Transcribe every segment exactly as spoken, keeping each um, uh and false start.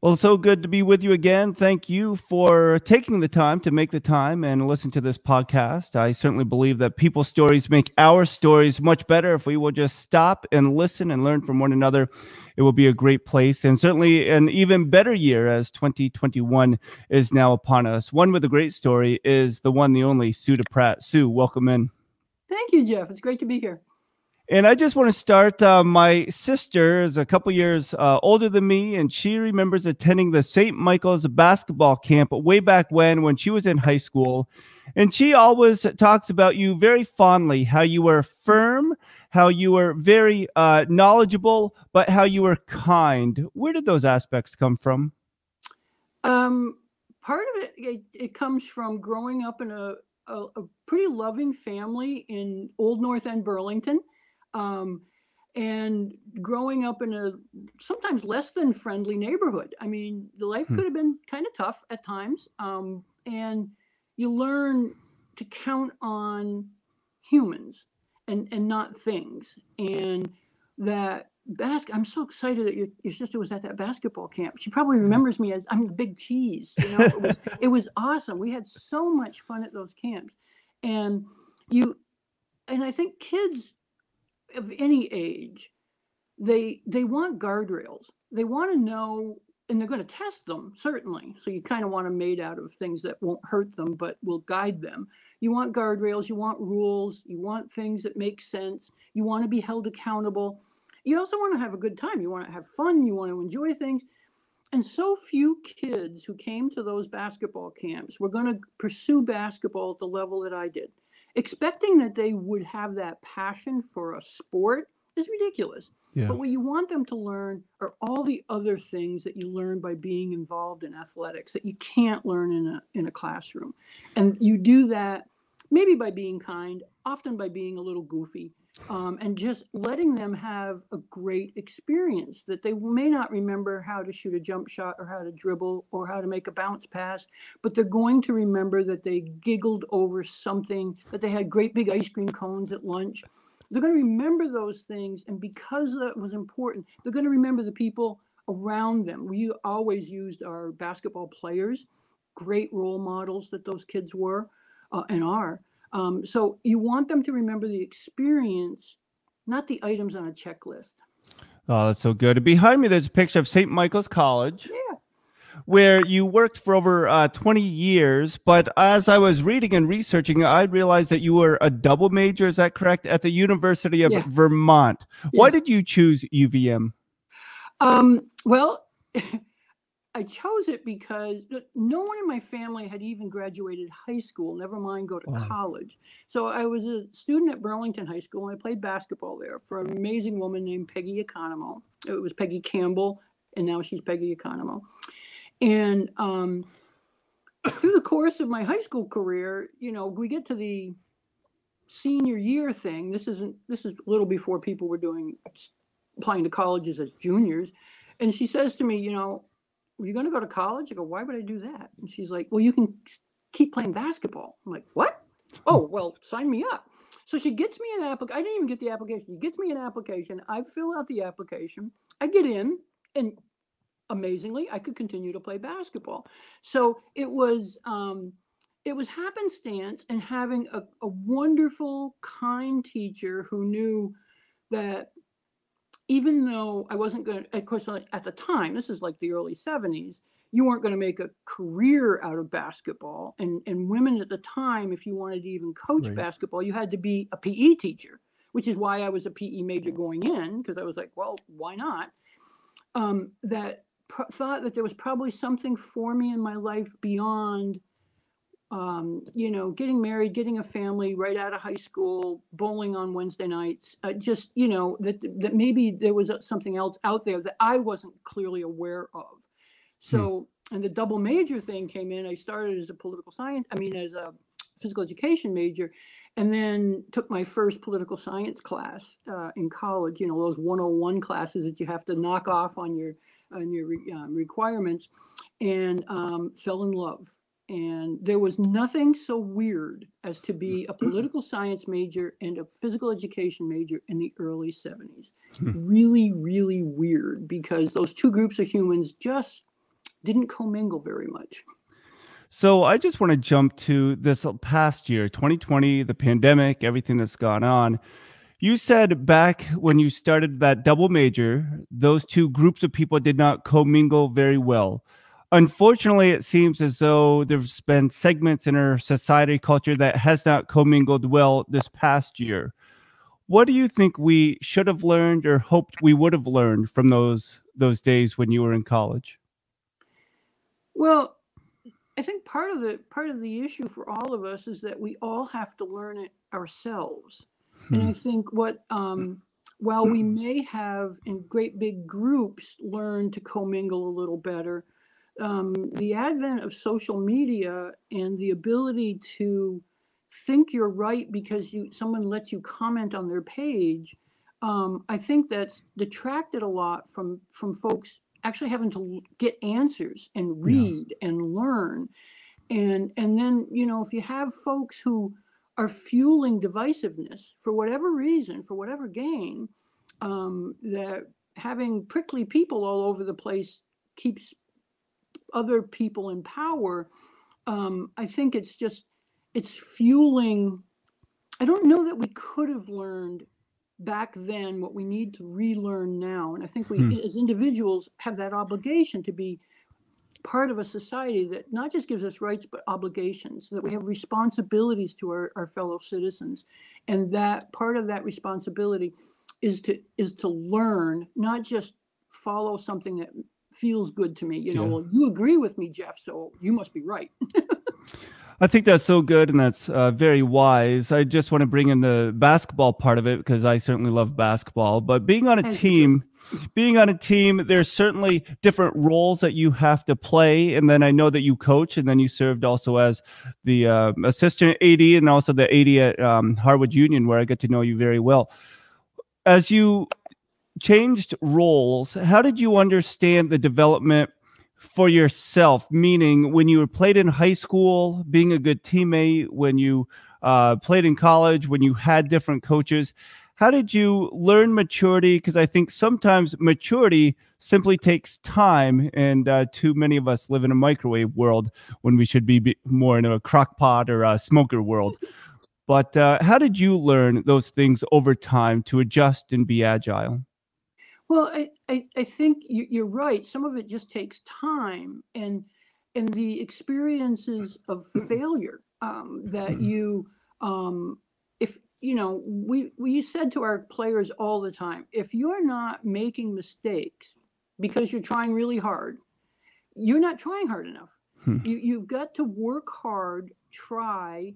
Well, it's so good to be with you again. Thank you for taking the time to make the time and listen to this podcast. I certainly believe that people's stories make our stories much better. If we will just stop and listen and learn from one another, it will be a great place, and certainly an even better year as twenty twenty-one is now upon us. One with a great story is the one, the only Sue Duprat. Sue, welcome in. Thank you, Jeff. It's great to be here. And I just want to start, uh, my sister is a couple years uh, older than me, and she remembers attending the Saint Michael's basketball camp way back when, when she was in high school. And she always talks about you very fondly, how you were firm, how you were very uh, knowledgeable, but how you were kind. Where did those aspects come from? Um, part of it, it, it comes from growing up in a, a, a pretty loving family in Old North End, Burlington. Um, and growing up in a sometimes less than friendly neighborhood. I mean, life could have been kind of tough at times. Um, and you learn to count on humans and, and not things. And that basket, I'm so excited that your, your sister was at that basketball camp. She probably remembers me as I'm the big cheese. You know, it was, it was awesome. We had so much fun at those camps, and you, and I think kids of any age, they they want guardrails. They want to know, and they're going to test them, certainly. So you kind of want them made out of things that won't hurt them, but will guide them. You want guardrails, you want rules, you want things that make sense. You want to be held accountable. You also want to have a good time. You want to have fun. You want to enjoy things. And so few kids who came to those basketball camps were going to pursue basketball at the level that I did. Expecting that they would have that passion for a sport is ridiculous. Yeah. But what you want them to learn are all the other things that you learn by being involved in athletics that you can't learn in a in a classroom. And you do that maybe by being kind, often by being a little goofy, um, and just letting them have a great experience that they may not remember how to shoot a jump shot or how to dribble or how to make a bounce pass, but they're going to remember that they giggled over something, that they had great big ice cream cones at lunch. They're going to remember those things, and because that was important, they're going to remember the people around them. We always used our basketball players, great role models that those kids were uh, and are. Um, so you want them to remember the experience, not the items on a checklist. Oh, that's so good. Behind me, there's a picture of Saint Michael's College, yeah, where you worked for over uh, twenty years. But as I was reading and researching, I realized that you were a double major. Is that correct? At the University of yeah. Vermont. Yeah. Why did you choose U V M? Um, well, I chose it because no one in my family had even graduated high school, never mind go to wow. college. So I was a student at Burlington High School, and I played basketball there for an amazing woman named Peggy Economou. It was Peggy Campbell, and now she's Peggy Economou. And um, through the course of my high school career, you know, we get to the senior year thing. This isn't. This is a little before people were doing applying to colleges as juniors. And she says to me, you know, were you going to go to college? I go, why would I do that? And she's like, well, you can keep playing basketball. I'm like, what? Oh, well, sign me up. So she gets me an application. I didn't even get the application. She gets me an application. I fill out the application. I get in, and amazingly, I could continue to play basketball. So it was um, it was happenstance, and having a, a wonderful, kind teacher who knew that even though I wasn't going to, of course, at the time, this is like the early seventies, you weren't going to make a career out of basketball. And, and women at the time, if you wanted to even coach right. basketball, you had to be a P E teacher, which is why I was a P E major going in, because I was like, well, why not? Um, that pr- thought that there was probably something for me in my life beyond, um, you know, getting married, getting a family right out of high school, bowling on Wednesday nights, uh, just, you know, that, that maybe there was something else out there that I wasn't clearly aware of. So, hmm. and the double major thing came in. I started as a political science, I mean, as a physical education major, and then took my first political science class uh, in college, you know, those one oh one classes that you have to knock off on your, on your um, requirements, and um, fell in love. And there was nothing so weird as to be a political science major and a physical education major in the early seventies. Really, really weird, because those two groups of humans just didn't commingle very much. So I just want to jump to this past year, twenty twenty, the pandemic, everything that's gone on. You said back when you started that double major, those two groups of people did not commingle very well. Unfortunately, it seems as though there's been segments in our society culture that has not commingled well this past year. What do you think we should have learned or hoped we would have learned from those those days when you were in college? Well, I think part of the part of the issue for all of us is that we all have to learn it ourselves. Hmm. And I think what um, while we may have in great big groups learned to commingle a little better, um, the advent of social media and the ability to think you're right because you someone lets you comment on their page, um, I think that's detracted a lot from from folks actually having to get answers and read yeah. and learn. And and then, you know, if you have folks who are fueling divisiveness for whatever reason, for whatever gain, um, that having prickly people all over the place keeps other people in power, um, I think it's just It's fueling. I don't know that we could have learned back then what we need to relearn now. And I think we, hmm. as individuals, have that obligation to be part of a society that not just gives us rights, but obligations, that we have responsibilities to our, our fellow citizens. And that part of that responsibility is to is to learn, not just follow something that feels good to me. You know, yeah. well, you agree with me, Jeff, so you must be right. I think that's so good, and that's uh, very wise. I just want to bring in the basketball part of it because I certainly love basketball. But being on a team, being on a team, there's certainly different roles that you have to play. And then I know that you coach, and then you served also as the uh, assistant A D and also the A D at um, Harwood Union, where I get to know you very well. As you changed roles, how did you understand the development for yourself, meaning when you were played in high school, being a good teammate, when you uh, played in college, when you had different coaches, how did you learn maturity? Because I think sometimes maturity simply takes time, and uh, too many of us live in a microwave world when we should be more in a crock pot or a smoker world. But uh, how did you learn those things over time to adjust and be agile? Well, I, I, I think you're right. Some of it just takes time, and and the experiences of failure um, that you, um, if you know, we, we said to our players all the time, if you're not making mistakes because you're trying really hard, you're not trying hard enough. Hmm. You, you've got to work hard, try,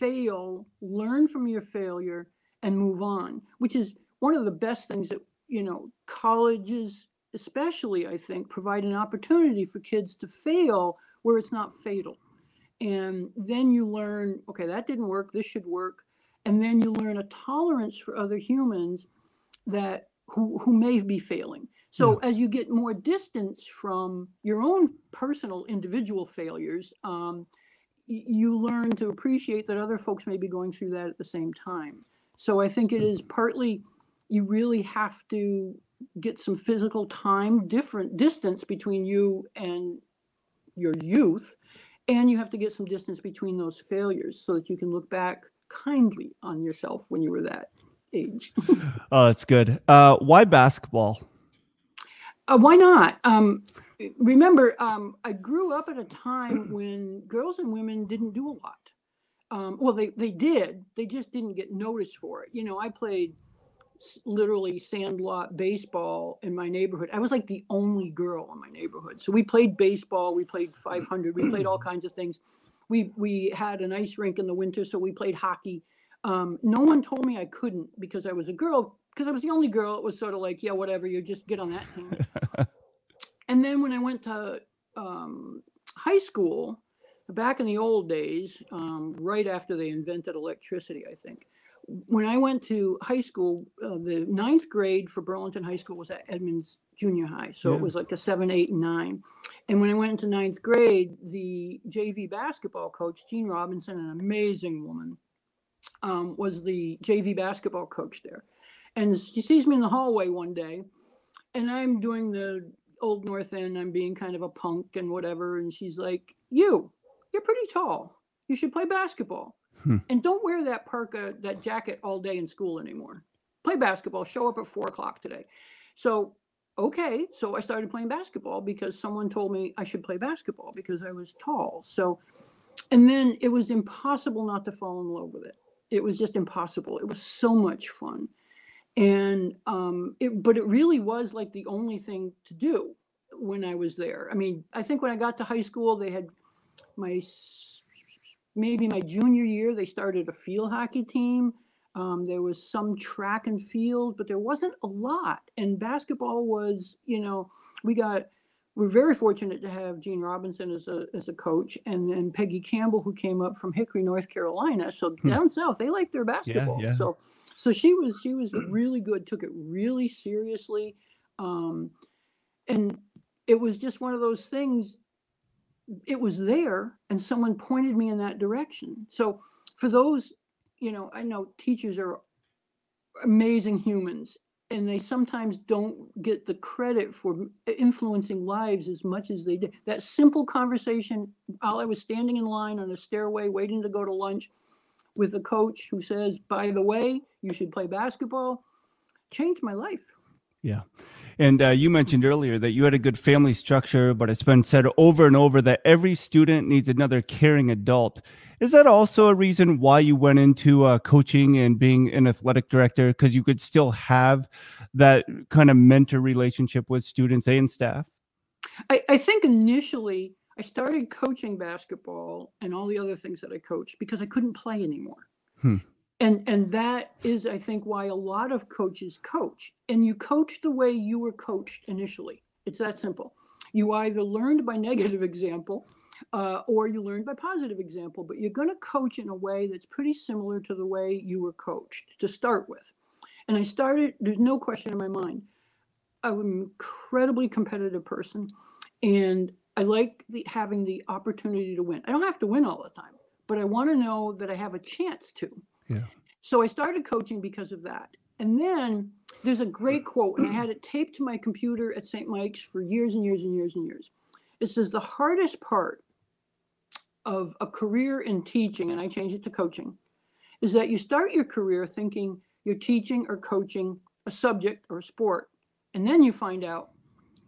fail, learn from your failure, and move on, which is one of the best things that, you know, colleges especially, I think, provide an opportunity for kids to fail where it's not fatal. And then you learn, okay, that didn't work, this should work. And then you learn a tolerance for other humans that who, who may be failing. So yeah. as you get more distance from your own personal individual failures, um, you learn to appreciate that other folks may be going through that at the same time. So I think it is partly you really have to get some physical time, different distance between you and your youth, and you have to get some distance between those failures so that you can look back kindly on yourself when you were that age. Oh, that's good. Uh, why basketball? Uh, why not? Um, remember, um, I grew up at a time when girls and women didn't do a lot. Um, well, they, they did. They just didn't get noticed for it. You know, I played literally sandlot baseball in my neighborhood. I was like the only girl in my neighborhood. So we played baseball, we played five hundred, we played all kinds of things. We we had an ice rink in the winter, so we played hockey. Um, no one told me I couldn't because I was a girl, because I was the only girl. It was sort of like, yeah, whatever, you just get on that team. And then when I went to um, high school, back in the old days, um, right after they invented electricity, I think, when I went to high school, uh, the ninth grade for Burlington High School was at Edmonds Junior High. So yeah. it was like a seven, eight, and nine. And when I went into ninth grade, the J V basketball coach, Jean Robinson, an amazing woman, um, was the J V basketball coach there. And she sees me in the hallway one day, and I'm doing the Old North End, I'm being kind of a punk and whatever. And she's like, you, you're pretty tall. You should play basketball. Hmm. And don't wear that parka, that jacket all day in school anymore. Play basketball, show up at four o'clock today. So, okay. So I started playing basketball because someone told me I should play basketball because I was tall. So, and then it was impossible not to fall in love with it. It was just impossible. It was so much fun. And, um, it, but it really was like the only thing to do when I was there. I mean, I think when I got to high school, they had my, maybe my junior year, they started a field hockey team. Um, there was some track and field, but there wasn't a lot. And basketball was, you know, we got, we're very fortunate to have Jean Robinson as a, as a coach, and then Peggy Campbell, who came up from Hickory, North Carolina. So hmm. down south, they liked their basketball. Yeah, yeah. So. So she was, she was really good, took it really seriously. Um, and it was just one of those things, it was there and someone pointed me in that direction. So for those, you know, I know teachers are amazing humans and they sometimes don't get the credit for influencing lives as much as they did. That simple conversation while I was standing in line on a stairway, waiting to go to lunch, with a coach who says, by the way, you should play basketball, changed my life. Yeah. And uh, you mentioned earlier that you had a good family structure, but it's been said over and over that every student needs another caring adult. Is that also a reason why you went into uh, coaching and being an athletic director? Because you could still have that kind of mentor relationship with students and staff? I, I think initially, I started coaching basketball and all the other things that I coached because I couldn't play anymore. Hmm. And and that is, I think, why a lot of coaches coach. And you coach the way you were coached initially. It's that simple. You either learned by negative example uh, or you learned by positive example, but you're going to coach in a way that's pretty similar to the way you were coached to start with. And I started, there's no question in my mind, I'm an incredibly competitive person. And I like the, having the opportunity to win. I don't have to win all the time, but I want to know that I have a chance to. Yeah. So I started coaching because of that. And then there's a great quote, and I had it taped to my computer at Saint Mike's for years and years and years and years. It says, the hardest part of a career in teaching, and I changed it to coaching, is that you start your career thinking you're teaching or coaching a subject or a sport, and then you find out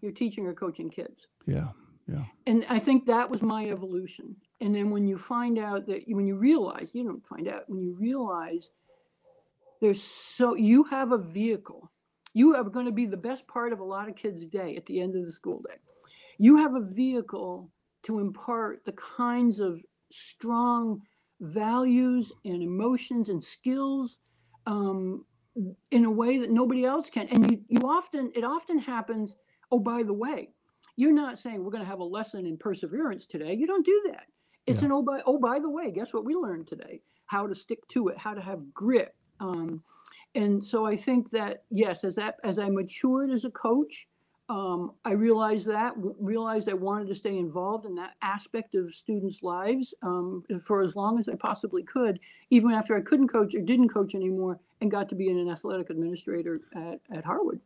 you're teaching or coaching kids. Yeah. Yeah. And I think that was my evolution. And then when you find out that, when you realize, you don't find out, when you realize there's so, you have a vehicle. You are going to be the best part of a lot of kids' day at the end of the school day. You have a vehicle to impart the kinds of strong values and emotions and skills um, in a way that nobody else can. And you, you often, it often happens, oh, by the way, you're not saying we're going to have a lesson in perseverance today. You don't do that. It's yeah. an, oh, by, oh, by the way, guess what we learned today? How to stick to it, how to have grit. Um, and so I think that, yes, as that as I matured as a coach, um, I realized that, w- realized I wanted to stay involved in that aspect of students' lives um, for as long as I possibly could, even after I couldn't coach or didn't coach anymore and got to be an athletic administrator at, at Harwood.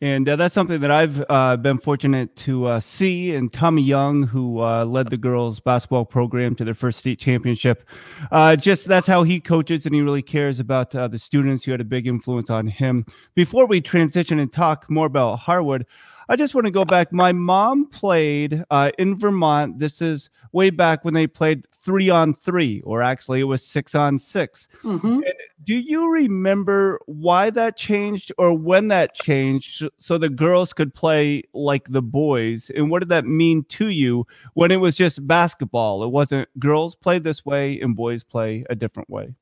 And uh, that's something that I've uh, been fortunate to uh, see. And Tommy Young, who uh, led the girls basketball program to their first state championship, uh, just that's how he coaches. And he really cares about uh, the students who had a big influence on him. Before we transition and talk more about Harwood, I just want to go back. My mom played uh, in Vermont. This is way back when they played three on three, or actually it was six on six. Mm-hmm. And do you remember why that changed or when that changed so the girls could play like the boys? And what did that mean to you when it was just basketball? It wasn't girls play this way and boys play a different way.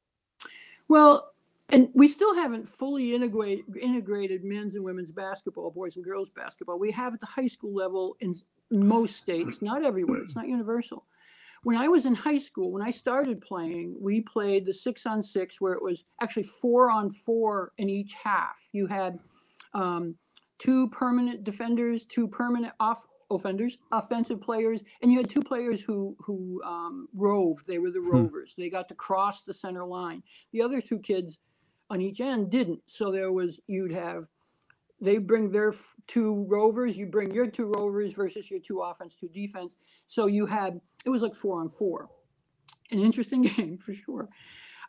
Well, and we still haven't fully integrate, integrated men's and women's basketball, boys and girls basketball. We have at the high school level in most states, not everywhere. It's not universal. When I was in high school, when I started playing, we played the six on six, where it was actually four on four in each half. You had um, two permanent defenders, two permanent off offenders, offensive players, and you had two players who who um, roved. They were the rovers. They got to cross the center line. The other two kids on each end didn't. So there was, you'd have They bring their two rovers, you bring your two rovers versus your two offense, two defense. So you had, it was like four on four. An interesting game for sure.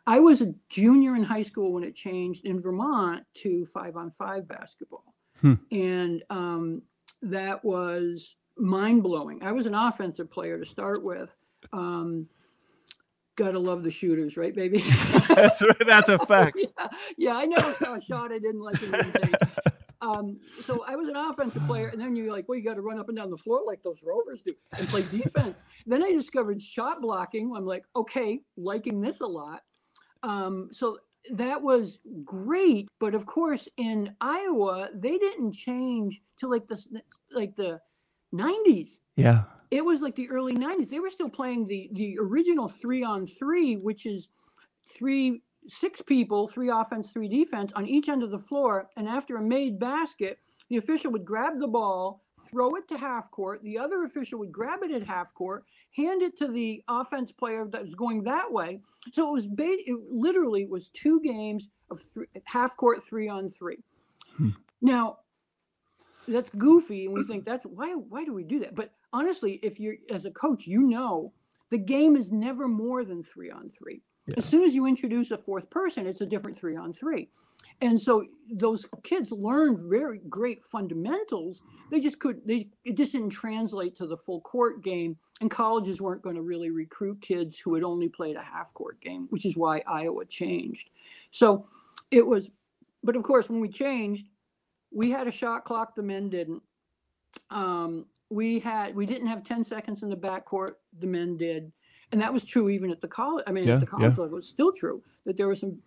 I was a junior in high school when it changed in Vermont to five on five basketball. Hmm. And um, that was mind blowing. I was an offensive player to start with. Um, Gotta love the shooters, right, baby? that's, that's a fact. yeah, yeah, I never saw a shot I didn't like. Um, so I was an offensive player, and then you're like, well, you got to run up and down the floor like those rovers do and play defense. Then I discovered shot blocking. I'm like, okay, liking this a lot. Um, so that was great. But of course, in Iowa, they didn't change to like the like the nineties. Yeah. It was like the early nineties. They were still playing the, the original three on three, which is three, six people, three offense, three defense on each end of the floor. And after a made basket, the official would grab the ball, throw it to half court. The other official would grab it at half court, hand it to the offense player that was going that way. So it was ba- it literally was two games of th- half court, three on three. Hmm. Now, that's goofy. And we think that's why, why do we do that? But honestly, if you're as a coach, you know, the game is never more than three on three. Yeah. As soon as you introduce a fourth person, it's a different three on three. And so those kids learned very great fundamentals. They just could, they it just didn't translate to the full court game. And colleges weren't going to really recruit kids who had only played a half court game, which is why Iowa changed. So it was, but of course, when we changed, we had a shot clock, the men didn't. Um, We had we didn't have ten seconds in the backcourt. The men did, and that was true even at the college. I mean, yeah, at the college yeah. level, it's still true that there were some,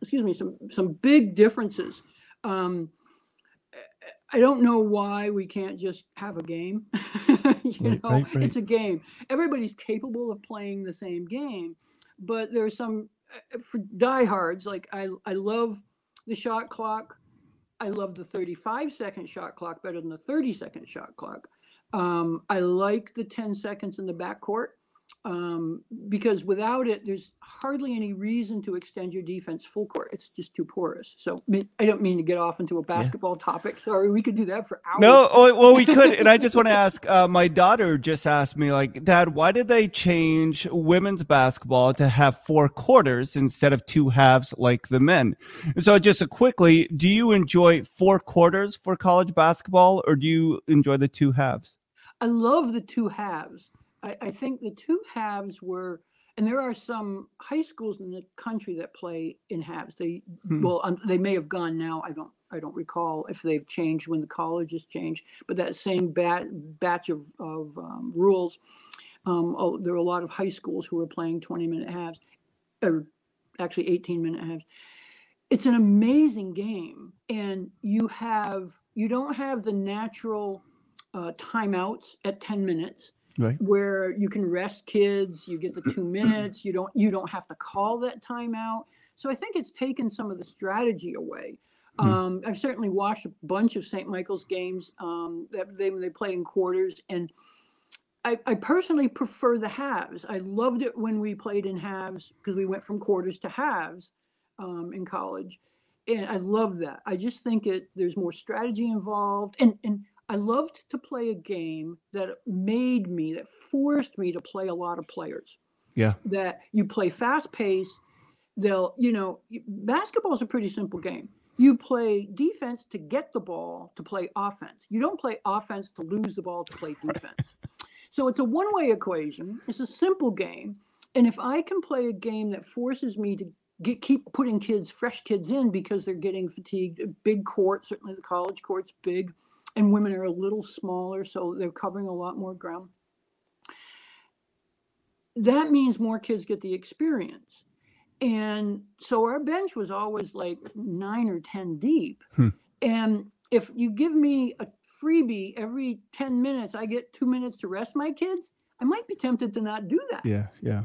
excuse me, some some big differences. Um, I don't know why we can't just have a game. you right, know, right, right. It's a game. Everybody's capable of playing the same game, but there's some for diehards. Like I, I love the shot clock. I love the thirty-five second shot clock better than the thirty second shot clock. Um, I like the ten seconds in the backcourt um, because without it, there's hardly any reason to extend your defense full court. It's just too porous. So I don't mean to get off into a basketball yeah. topic. Sorry, we could do that for hours. No, oh, well, we could. And I just want to ask, uh, my daughter just asked me, like, Dad, why did they change women's basketball to have four quarters instead of two halves like the men? And so just quickly, do you enjoy four quarters for college basketball or do you enjoy the two halves? I love the two halves. I, I think the two halves were, and there are some high schools in the country that play in halves. They, hmm. well, um, they may have gone now. I don't, I don't recall if they've changed when the college has changed. But that same bat, batch of of um, rules, um, oh, there are a lot of high schools who are playing twenty minute halves, or actually eighteen minute halves. It's an amazing game, and you have you don't have the natural. Uh, timeouts at ten minutes, right, where you can rest kids. You get the two minutes. You don't. You don't have to call that timeout. So I think it's taken some of the strategy away. Mm. Um, I've certainly watched a bunch of Saint Michael's games um, that they they play in quarters, and I, I personally prefer the halves. I loved it when we played in halves because we went from quarters to halves um, in college, and I love that. I just think it there's more strategy involved, and and. I loved to play a game that made me, that forced me to play a lot of players. Yeah. That you play fast pace. They'll, you know, basketball is a pretty simple game. You play defense to get the ball to play offense. You don't play offense to lose the ball to play defense. Right. So it's a one-way equation. It's a simple game. And if I can play a game that forces me to Get, keep putting kids, fresh kids in because they're getting fatigued, big court, certainly the college court's big. And women are a little smaller, so they're covering a lot more ground. That means more kids get the experience. And so our bench was always like nine or ten deep. Hmm. And if you give me a freebie every ten minutes, I get two minutes to rest my kids, I might be tempted to not do that. Yeah, yeah.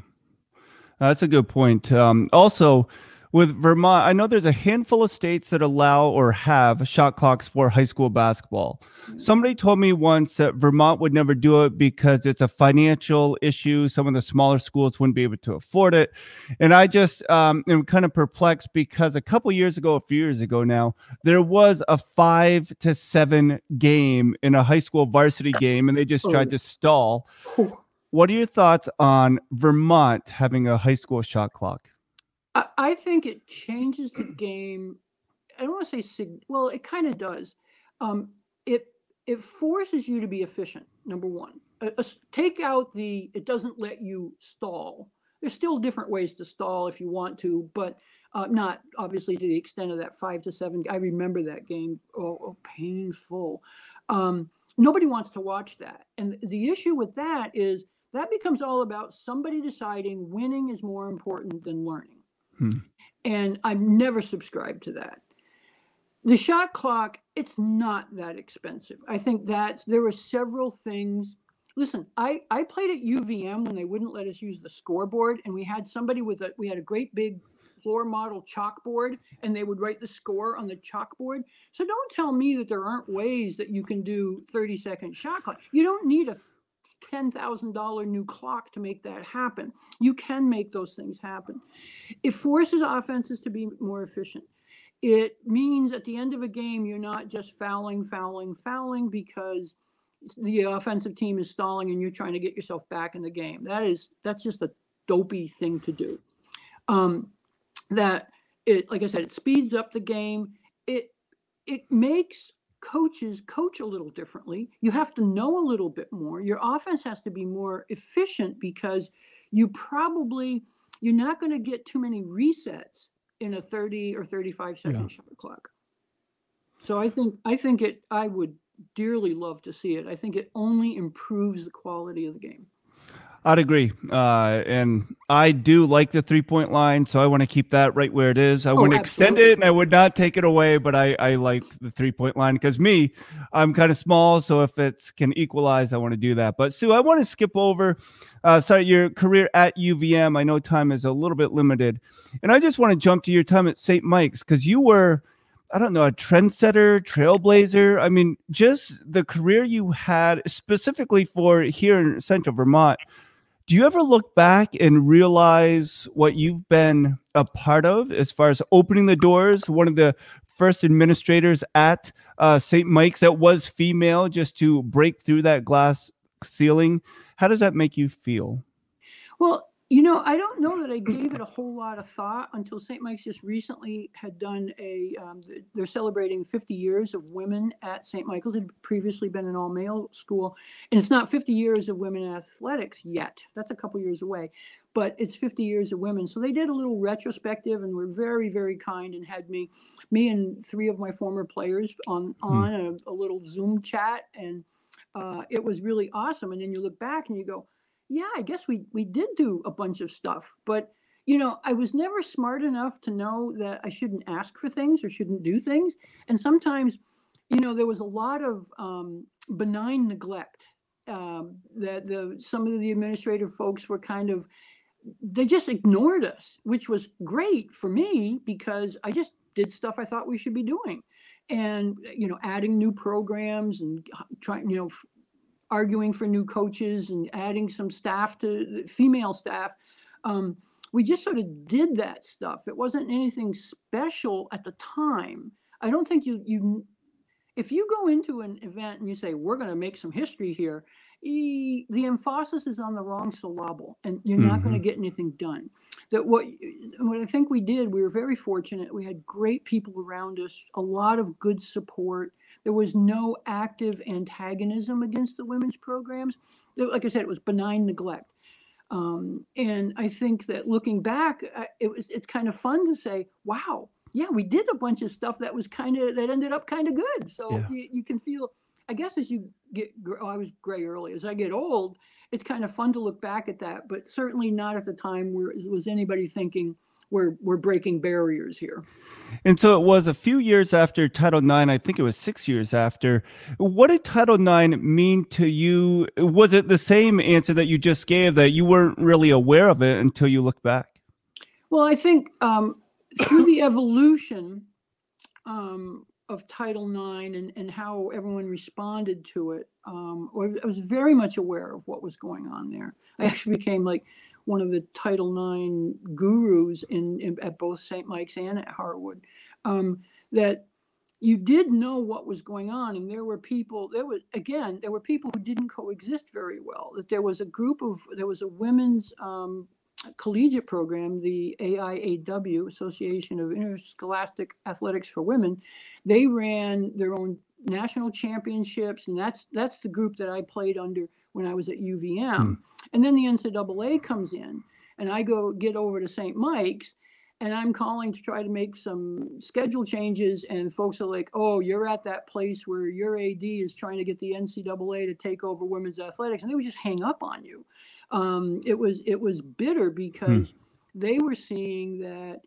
That's a good point. Um, also, with Vermont, I know there's a handful of states that allow or have shot clocks for high school basketball. Somebody told me once that Vermont would never do it because it's a financial issue. Some of the smaller schools wouldn't be able to afford it. And I just um, am kind of perplexed because a couple years ago, a few years ago now, there was a five to seven game in a high school varsity game, and they just tried to stall. What are your thoughts on Vermont having a high school shot clock? I think it changes the game. I don't want to say, well, it kind of does. Um, it it forces you to be efficient, number one. Uh, uh, take out the, it doesn't let you stall. There's still different ways to stall if you want to, but uh, not obviously to the extent of that five to seven. I remember that game, oh, oh painful. Um, nobody wants to watch that. And the issue with that is that becomes all about somebody deciding winning is more important than learning. Hmm. And I've never subscribed to that. The shot clock, it's not that expensive. I think that there were several things. Listen, I, I played at U V M when they wouldn't let us use the scoreboard. And we had somebody with a, we had a great big floor model chalkboard, and they would write the score on the chalkboard. So don't tell me that there aren't ways that you can do thirty second shot clock. You don't need a ten thousand dollars new clock to make that happen. You can make those things happen. It forces offenses to be more efficient. It means at the end of a game, you're not just fouling, fouling, fouling because the offensive team is stalling and you're trying to get yourself back in the game. That is, that's just a dopey thing to do. Um, that it, like I said, it speeds up the game. It, it makes coaches coach a little differently. You have to know a little bit more. Your offense has to be more efficient because you probably, you're not going to get too many resets in a thirty or thirty-five second yeah. shot clock. So I think, I think it, I would dearly love to see it. I think it only improves the quality of the game. I'd agree. Uh, and I do like the three point line. So I want to keep that right where it is. I oh, wouldn't absolutely. extend it and I would not take it away, but I, I like the three point line because me, I'm kind of small. So if it can equalize, I want to do that. But Sue, I want to skip over, uh, sorry, your career at U V M. I know time is a little bit limited and I just want to jump to your time at Saint Mike's because you were, I don't know, a trendsetter, trailblazer. I mean, just the career you had specifically for here in Central Vermont. Do you ever look back and realize what you've been a part of as far as opening the doors? One of the first administrators at uh, Saint Mike's that was female just to break through that glass ceiling. How does that make you feel? Well, you know, I don't know that I gave it a whole lot of thought until Saint Mike's just recently had done a, um, they're celebrating fifty years of women at Saint Michael's. It had previously been an all-male school. And it's not fifty years of women in athletics yet. That's a couple years away. But it's fifty years of women. So they did a little retrospective and were very, very kind and had me me and three of my former players on, on mm. a, a little Zoom chat. And uh, it was really awesome. And then you look back and you go, yeah, I guess we, we did do a bunch of stuff, but, you know, I was never smart enough to know that I shouldn't ask for things or shouldn't do things. And sometimes, you know, there was a lot of um, benign neglect um, that the some of the administrative folks were kind of, they just ignored us, which was great for me because I just did stuff I thought we should be doing. And, you know, adding new programs and trying, you know, arguing for new coaches and adding some staff to female staff. Um, we just sort of did that stuff. It wasn't anything special at the time. I don't think you, you if you go into an event and you say, we're going to make some history here, e, the emphasis is on the wrong syllable and you're mm-hmm. not going to get anything done. That what, what I think we did, we were very fortunate. We had great people around us, a lot of good support. There was no active antagonism against the women's programs. Like I said, it was benign neglect. Um, and I think that looking back, it was it's kind of fun to say, wow, yeah, we did a bunch of stuff that was kind of, that ended up kind of good. So yeah. you, you can feel, I guess as you get, oh, I was gray early, as I get old, it's kind of fun to look back at that, but certainly not at the time where was anybody thinking, We're we're breaking barriers here. And so it was a few years after Title nine, I think it was six years after. What did Title nine mean to you? Was it the same answer that you just gave, that you weren't really aware of it until you look back? Well, I think um, through the evolution um, of Title nine and, and how everyone responded to it, um, I was very much aware of what was going on there. I actually became like one of the Title nine gurus in, in at both Saint Mike's and at Harwood, um, that you did know what was going on. And there were people, there was, again, there were people who didn't coexist very well, that there was a group of, there was a women's um, collegiate program, the A I A W, Association of Interscholastic Athletics for Women. They ran their own national championships. And that's, that's the group that I played under when I was at U V M. Hmm. And then the N C double A comes in and I go get over to Saint Mike's and I'm calling to try to make some schedule changes. And folks are like, oh, you're at that place where your A D is trying to get the N C double A to take over women's athletics. And they would just hang up on you. Um, it was it was bitter because hmm. they were seeing that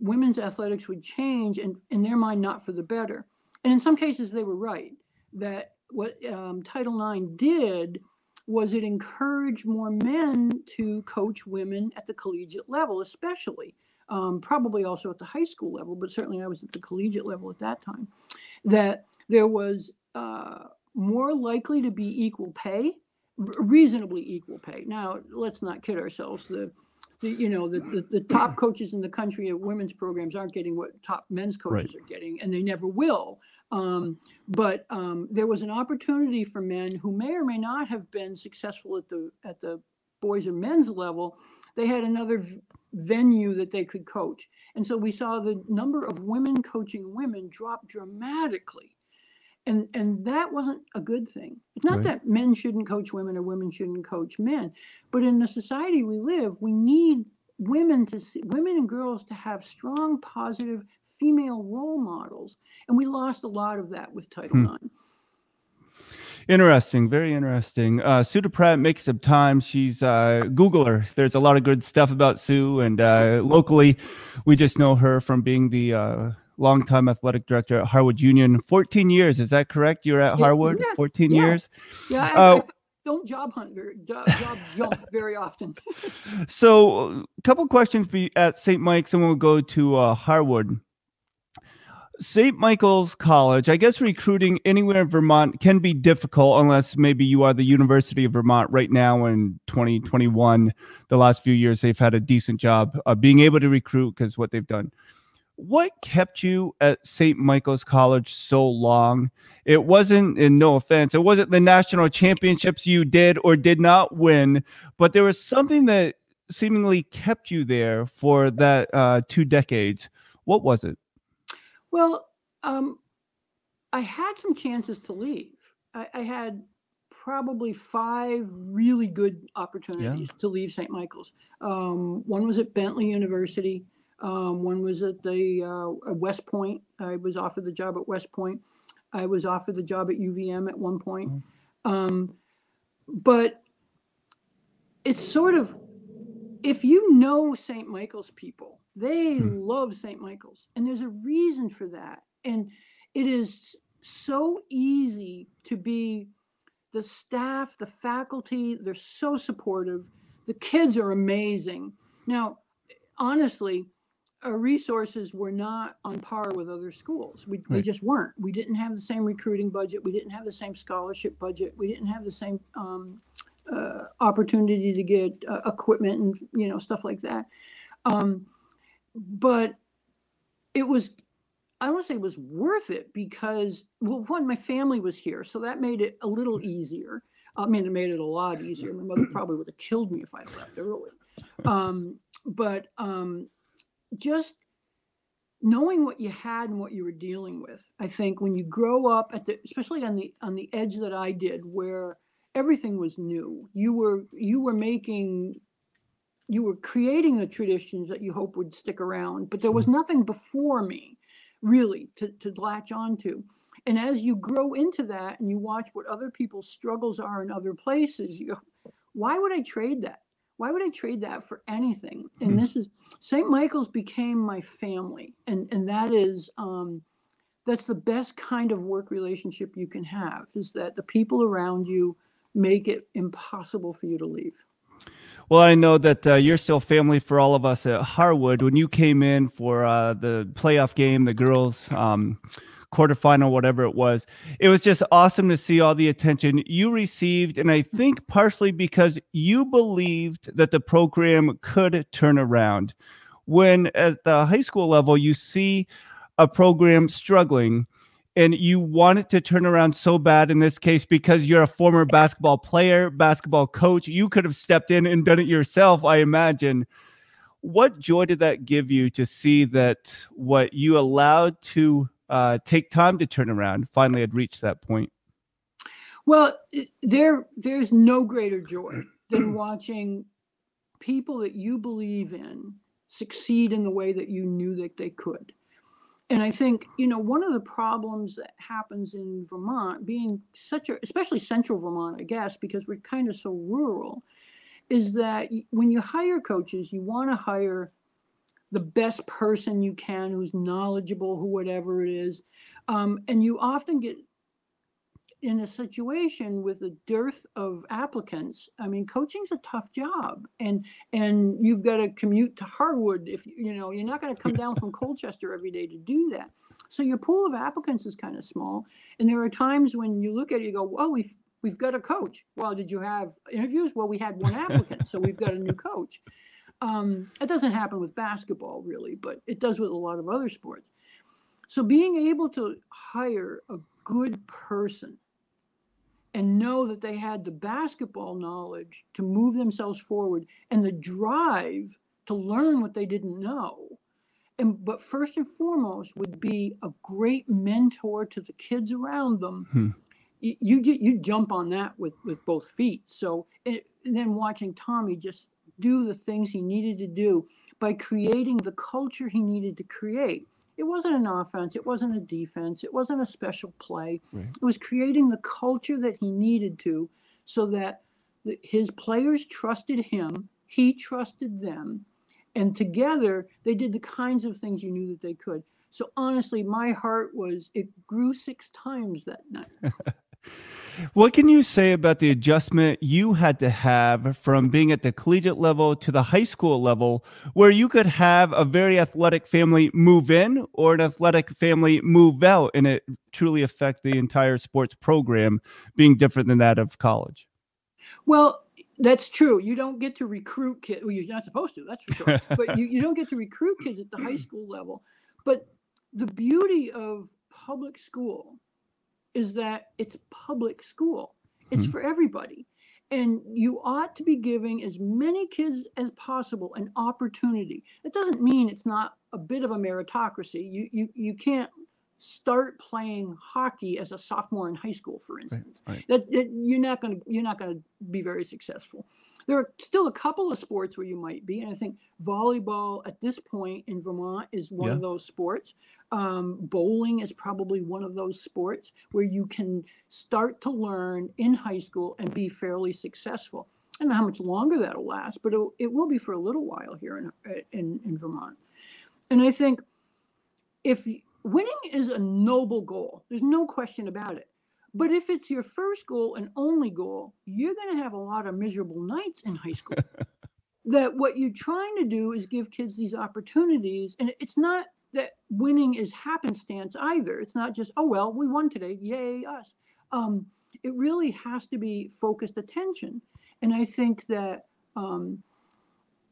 women's athletics would change and in their mind, not for the better. And in some cases, they were right that what um, Title nine did was it encouraged more men to coach women at the collegiate level, especially, um, probably also at the high school level, but certainly I was at the collegiate level at that time, that there was uh, more likely to be equal pay, reasonably equal pay. Now, let's not kid ourselves. The, the you know, the, the, the top coaches in the country at women's programs aren't getting what top men's coaches right. are getting, and they never will. Um, but um, there was an opportunity for men who may or may not have been successful at the at the boys and men's level. They had another v- venue that they could coach. And so we saw the number of women coaching women drop dramatically. And and that wasn't a good thing. It's not right. that men shouldn't coach women or women shouldn't coach men. But in the society we live, we need women to see, women and girls to have strong, positive female role models. And we lost a lot of that with Title hmm. nine. Interesting. Very interesting. Uh, Sue Duprat makes some time. She's uh Googler. There's a lot of good stuff about Sue. And uh, locally, we just know her from being the uh, longtime athletic director at Harwood Union. fourteen years. Is that correct? You're at yeah, Harwood? Yeah, fourteen yeah. years? Yeah. I, uh, I don't job hunt very, job, job jump very often. So a couple questions at Saint Mike's and we'll go to uh, Harwood. Saint Michael's College, I guess recruiting anywhere in Vermont can be difficult unless maybe you are the University of Vermont right now in twenty twenty-one. The last few years, they've had a decent job of being able to recruit because what they've done. What kept you at Saint Michael's College so long? It wasn't, and no offense, it wasn't the national championships you did or did not win, but there was something that seemingly kept you there for that uh, two decades. What was it? Well, um, I had some chances to leave. I, I had probably five really good opportunities yeah. to leave Saint Michael's. Um, one was at Bentley University. Um, one was at the uh, West Point. I was offered the job at West Point. I was offered the job at U V M at one point. Um, but it's sort of, if you know Saint Michael's people, they hmm. love Saint Michael's. And there's a reason for that. And it is so easy to be the staff, the faculty, they're so supportive. The kids are amazing. Now, honestly, our resources were not on par with other schools. We, right. we just weren't. We didn't have the same recruiting budget. We didn't have the same scholarship budget. We didn't have the same um, uh, opportunity to get uh, equipment and, you know, stuff like that. Um, but it was, I don't want to say it was worth it because, well, one, my family was here, so that made it a little easier. I mean, it made it a lot easier. My mother probably would have killed me if I left early. Um, but, um, just knowing what you had and what you were dealing with, I think when you grow up at the, especially on the on the edge that I did, where everything was new, you were you were making, you were creating the traditions that you hope would stick around, but there was nothing before me, really, to to latch onto. And as you grow into that and you watch what other people's struggles are in other places, you go, why would I trade that? Why would I trade that for anything? And mm-hmm. this is, Saint Michael's became my family. And, and that is, um, that's the best kind of work relationship you can have, is that the people around you make it impossible for you to leave. Well, I know that uh, you're still family for all of us at Harwood. When you came in for uh, the playoff game, the girls' um, quarterfinal, whatever it was, it was just awesome to see all the attention you received. And I think partially because you believed that the program could turn around. When at the high school level, you see a program struggling and you want it to turn around so bad in this case because you're a former basketball player, basketball coach. You could have stepped in and done it yourself, I imagine. What joy did that give you to see that what you allowed to uh, take time to turn around finally had reached that point? Well, there, there's no greater joy than watching people that you believe in succeed in the way that you knew that they could. And I think, you know, one of the problems that happens in Vermont, being such a, especially central Vermont, I guess, because we're kind of so rural, is that when you hire coaches, you want to hire the best person you can, who's knowledgeable, who whatever it is. Um, and you often get in a situation with a dearth of applicants. I mean, coaching's a tough job, and and you've got to commute to Harwood. If you know, you're not going to come down from Colchester every day to do that. So your pool of applicants is kind of small. And there are times when you look at it, you go, "Well, we've we've got a coach." Well, did you have interviews? Well, we had one applicant, so we've got a new coach. Um, it doesn't happen with basketball really, but it does with a lot of other sports. So being able to hire a good person and know that they had the basketball knowledge to move themselves forward and the drive to learn what they didn't know. And but first and foremost would be a great mentor to the kids around them. Hmm. You, you you jump on that with, with both feet. So it, and then watching Tommy just do the things he needed to do by creating the culture he needed to create. It wasn't an offense. It wasn't a defense. It wasn't a special play. Right. It was creating the culture that he needed to so that the, his players trusted him. He trusted them. And together, they did the kinds of things you knew that they could. So honestly, my heart was, it grew six times that night. What can you say about the adjustment you had to have from being at the collegiate level to the high school level, where you could have a very athletic family move in or an athletic family move out, and it truly affect the entire sports program being different than that of college? Well, that's true. You don't get to recruit kids. Well, you're not supposed to, that's for sure. But you, you don't get to recruit kids at the high school level. But the beauty of public school is that it's public school. It's mm-hmm. for everybody. And you ought to be giving as many kids as possible an opportunity. It doesn't mean it's not a bit of a meritocracy. You you you can't start playing hockey as a sophomore in high school, for instance. Right, right. That, that you're not gonna you're not gonna be very successful. There are still a couple of sports where you might be, and I think volleyball at this point in Vermont is one yeah. of those sports. Um, bowling is probably one of those sports where you can start to learn in high school and be fairly successful. I don't know how much longer that'll last, but it, it will be for a little while here in, in in Vermont. And I think if winning is a noble goal, there's no question about it. But if it's your first goal and only goal, you're going to have a lot of miserable nights in high school. That what you're trying to do is give kids these opportunities. And it's not that winning is happenstance either. It's not just, oh, well, we won today. Yay, us. Um, it really has to be focused attention. And I think that um,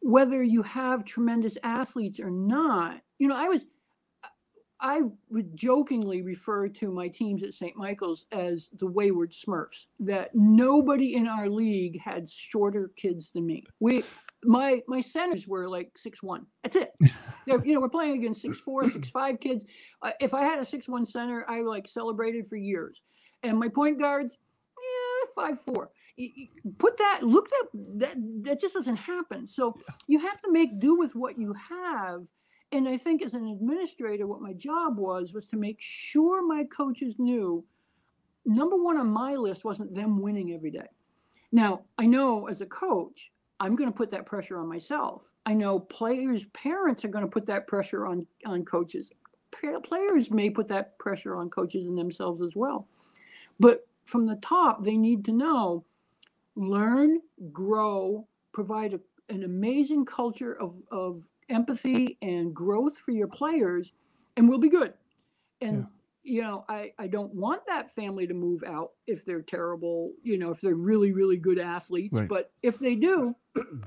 whether you have tremendous athletes or not, you know, I was... I would jokingly refer to my teams at Saint Michael's as the wayward Smurfs, that nobody in our league had shorter kids than me. We, my my centers were like six one. That's it. They're, you know, we're playing against six four, six five kids. Uh, if I had a six one center, I like celebrated for years. And my point guards, yeah, five four. Put that, look at that, that just doesn't happen. So you have to make do with what you have. And I think as an administrator, what my job was, was to make sure my coaches knew, number one on my list wasn't them winning every day. Now, I know as a coach, I'm going to put that pressure on myself. I know players' parents are going to put that pressure on, on coaches. Players may put that pressure on coaches and themselves as well. But from the top, they need to know, learn, grow, provide a, an amazing culture of, of empathy and growth for your players, and we'll be good. And yeah. you know, I, I don't want that family to move out if they're terrible, you know, if they're really, really good athletes. Right. But if they do,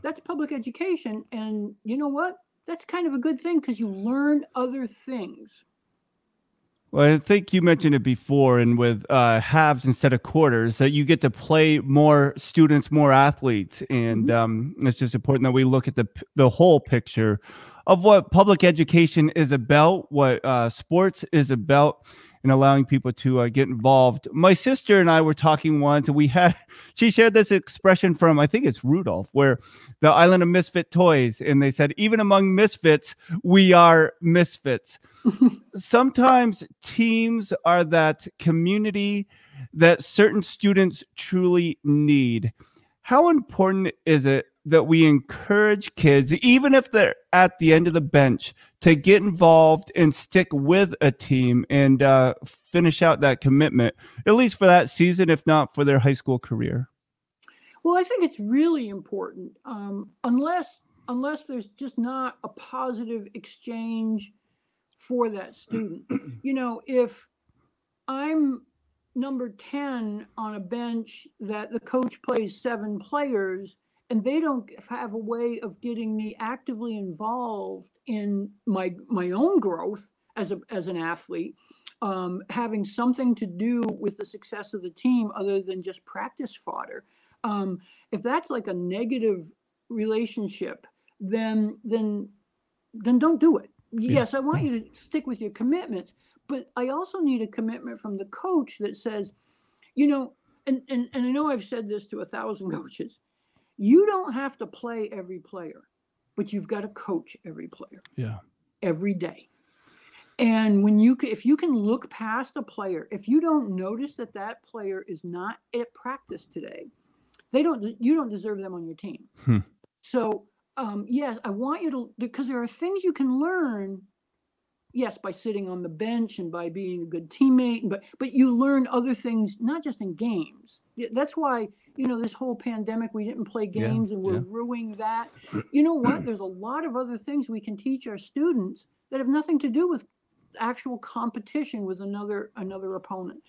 that's public education. And you know what? That's kind of a good thing because you learn other things. Well, I think you mentioned it before, and with uh, halves instead of quarters, that you get to play more students, more athletes. And um, it's just important that we look at the the whole picture of what public education is about, what uh, sports is about, and allowing people to uh, get involved. My sister and I were talking once, and we had, she shared this expression from, I think it's Rudolph, where the Island of Misfit Toys, and they said, even among misfits, we are misfits. Sometimes teams are that community that certain students truly need. How important is it that we encourage kids, even if they're at the end of the bench, to get involved and stick with a team and uh, finish out that commitment, at least for that season, if not for their high school career? Well, I think it's really important, um, unless unless there's just not a positive exchange for that student. You know, if I'm number ten on a bench that the coach plays seven players, and they don't have a way of getting me actively involved in my my own growth as a as an athlete, um, having something to do with the success of the team other than just practice fodder. Um, if that's like a negative relationship, then then then don't do it. Yeah. Yes, I want you to stick with your commitments, but I also need a commitment from the coach that says, you know, and and, and I know I've said this to a thousand coaches. You don't have to play every player, but you've got to coach every player. Yeah. Every day. And when you if you can look past a player, if you don't notice that that player is not at practice today, they don't you don't deserve them on your team. Hmm. So, um, yes, I want you to, because there are things you can learn, yes, by sitting on the bench and by being a good teammate, but but you learn other things, not just in games. That's why, you know, this whole pandemic, we didn't play games yeah, and we're yeah. ruining that. You know what? There's a lot of other things we can teach our students that have nothing to do with actual competition with another another opponent.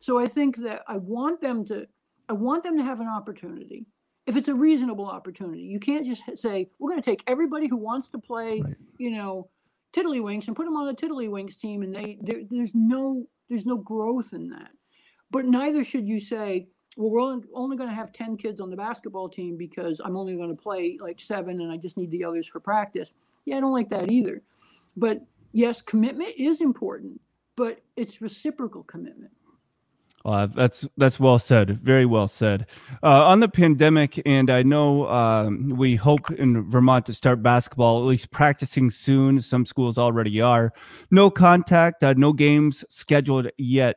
So I think that I want them to, I want them to have an opportunity, if it's a reasonable opportunity. You can't just say, we're going to take everybody who wants to play, right. you know, tiddlywinks and put them on the tiddlywinks team. And they there, there's no there's no growth in that. But neither should you say, well, we're only going to have ten kids on the basketball team because I'm only going to play like seven and I just need the others for practice. Yeah, I don't like that either. But yes, commitment is important, but it's reciprocal commitment. Uh, that's that's well said. Very well said. Uh, on the pandemic, and I know um, we hope in Vermont to start basketball, at least practicing soon. Some schools already are. No contact, uh, no games scheduled yet.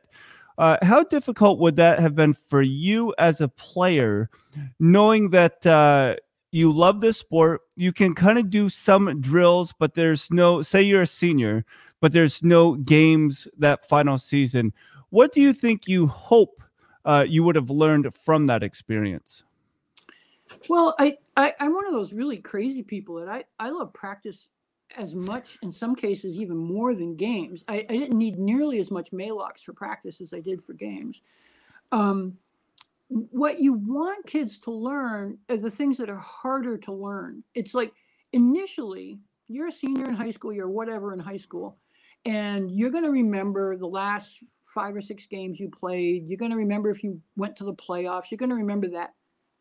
Uh, how difficult would that have been for you as a player, knowing that uh, you love this sport, you can kind of do some drills, but there's no, say you're a senior, but there's no games that final season. What do you think you hope uh, you would have learned from that experience? Well, I, I, I'm one of those really crazy people that I, I love practice as much, in some cases, even more than games. I, I didn't need nearly as much Maalox for practice as I did for games. Um, what you want kids to learn are the things that are harder to learn. It's like initially, you're a senior in high school, you're whatever in high school, and you're going to remember the last five or six games you played. You're going to remember if you went to the playoffs. You're going to remember that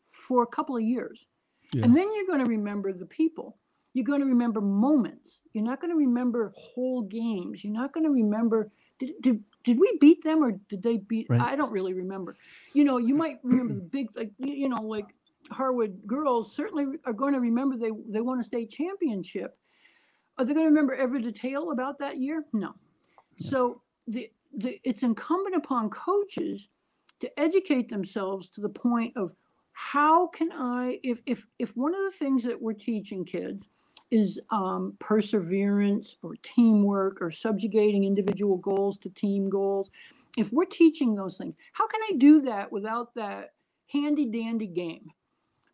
for a couple of years. Yeah. And then you're going to remember the people. You're going to remember moments. You're not going to remember whole games. You're not going to remember, did did, did we beat them or did they beat? Right. I don't really remember. You know, you might remember the big, like you know, like Harwood girls certainly are going to remember they, they won a state championship. Are they going to remember every detail about that year? No. Yeah. So the, the it's incumbent upon coaches to educate themselves to the point of how can I, if if if one of the things that we're teaching kids is um, perseverance or teamwork or subjugating individual goals to team goals. If we're teaching those things, how can I do that without that handy dandy game?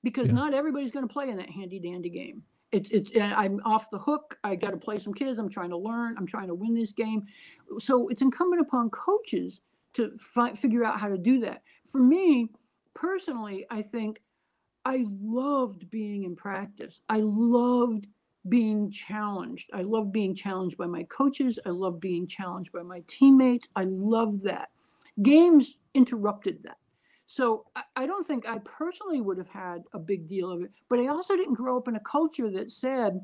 because yeah. not everybody's going to play in that handy dandy game. It's it's I'm off the hook. I got to play some kids. I'm trying to learn. I'm trying to win this game. So it's incumbent upon coaches to fi- figure out how to do that. For me personally, I think I loved being in practice. I loved being challenged. I loved being challenged by my coaches. I loved being challenged by my teammates. I loved that. Games interrupted that. So I, I don't think I personally would have had a big deal of it, but I also didn't grow up in a culture that said,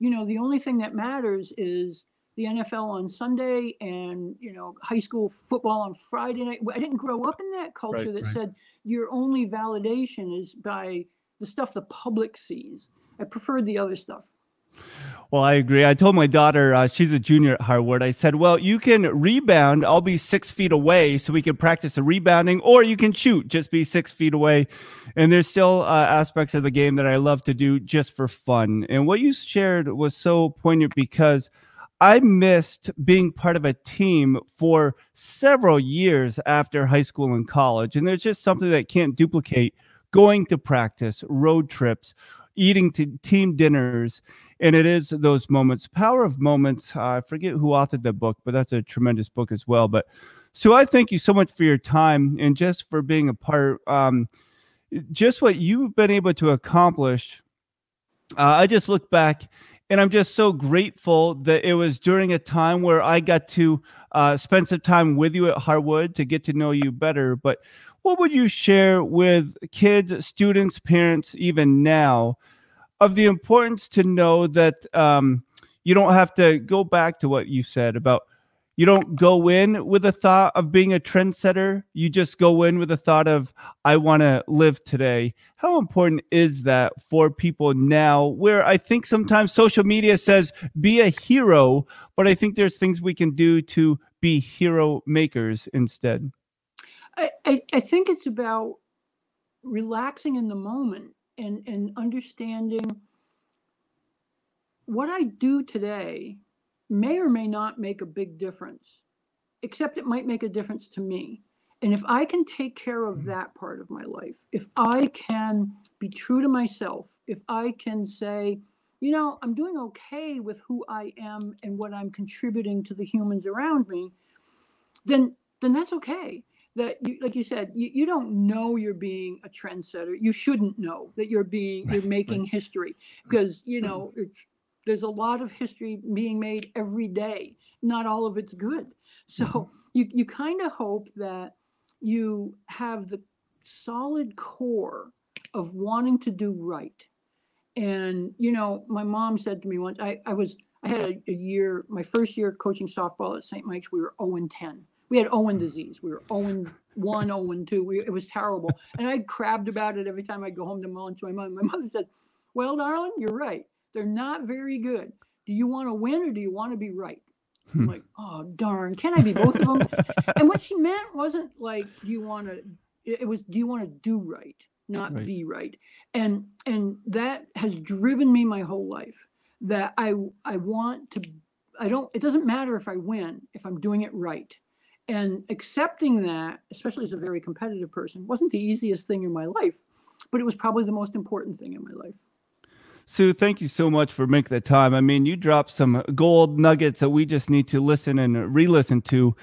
you know, the only thing that matters is the N F L on Sunday and, you know, high school football on Friday night. I didn't grow up in that culture right, that right. said your only validation is by the stuff the public sees. I preferred the other stuff. Well, I agree. I told my daughter, uh, she's a junior at Harwood. I said, well, you can rebound. I'll be six feet away so we can practice the rebounding, or you can shoot, just be six feet away. And there's still uh, aspects of the game that I love to do just for fun. And what you shared was so poignant because I missed being part of a team for several years after high school and college. And there's just something that can't duplicate going to practice, road trips, eating t- team dinners, and it is those moments, power of moments. Uh, I forget who authored the book, but that's a tremendous book as well. But Sue, I thank you so much for your time and just for being a part, um, just what you've been able to accomplish. Uh, I just look back and I'm just so grateful that it was during a time where I got to uh, spend some time with you at Harwood to get to know you better. But what would you share with kids, students, parents, even now, of the importance to know that um, you don't have to go back to what you said about you don't go in with a thought of being a trendsetter. You just go in with a thought of, I want to live today. How important is that for people now where I think sometimes social media says be a hero, but I think there's things we can do to be hero makers instead? I, I think it's about relaxing in the moment and, and understanding what I do today may or may not make a big difference, except it might make a difference to me. And if I can take care of that part of my life, if I can be true to myself, if I can say, you know, I'm doing okay with who I am and what I'm contributing to the humans around me, then then that's okay. That, you, like you said, you, you don't know you're being a trendsetter. You shouldn't know that you're being you're making history, because you know it's there's a lot of history being made every day. Not all of it's good. So you you kind of hope that you have the solid core of wanting to do right. And you know, my mom said to me once, I I was I had a, a year my first year coaching softball at Saint Mike's. We were zero and ten. We had Owen disease. We were Owen one, Owen two. We, it was terrible. And I crabbed about it every time I go home to my lunch. My mom, my mother said, well, darling, you're right. They're not very good. Do you want to win or do you want to be right? I'm hmm. like, oh, darn. Can I be both of them? And what she meant wasn't like, do you want to, it was, do you want to do right, not right. be right? And and that has driven me my whole life, that I I want to, I don't, it doesn't matter if I win, if I'm doing it right. And accepting that, especially as a very competitive person, wasn't the easiest thing in my life, but it was probably the most important thing in my life. Sue, thank you so much for making the time. I mean, you dropped some gold nuggets that we just need to listen and re-listen to,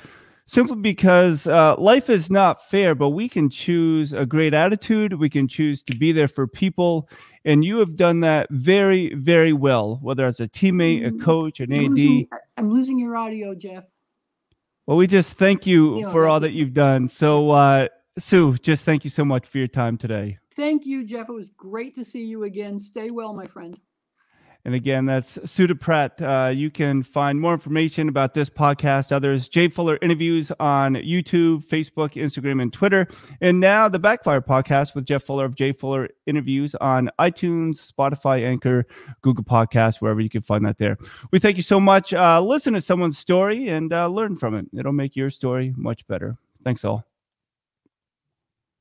simply because uh, life is not fair, but we can choose a great attitude. We can choose to be there for people. And you have done that very, very well, whether as a teammate, a coach, an I'm A D. Losing, I'm losing your audio, Jeff. Well, we just thank you yeah, for all that you've done. So, uh, Sue, just thank you so much for your time today. Thank you, Jeff. It was great to see you again. Stay well, my friend. And again, that's Sue Duprat. Uh, you can find more information about this podcast, others, Jay Fuller interviews on YouTube, Facebook, Instagram, and Twitter. And now the Backfire podcast with Jeff Fuller of Jay Fuller interviews on iTunes, Spotify, Anchor, Google Podcasts, wherever you can find that there. We thank you so much. Uh, listen to someone's story and uh, learn from it. It'll make your story much better. Thanks all.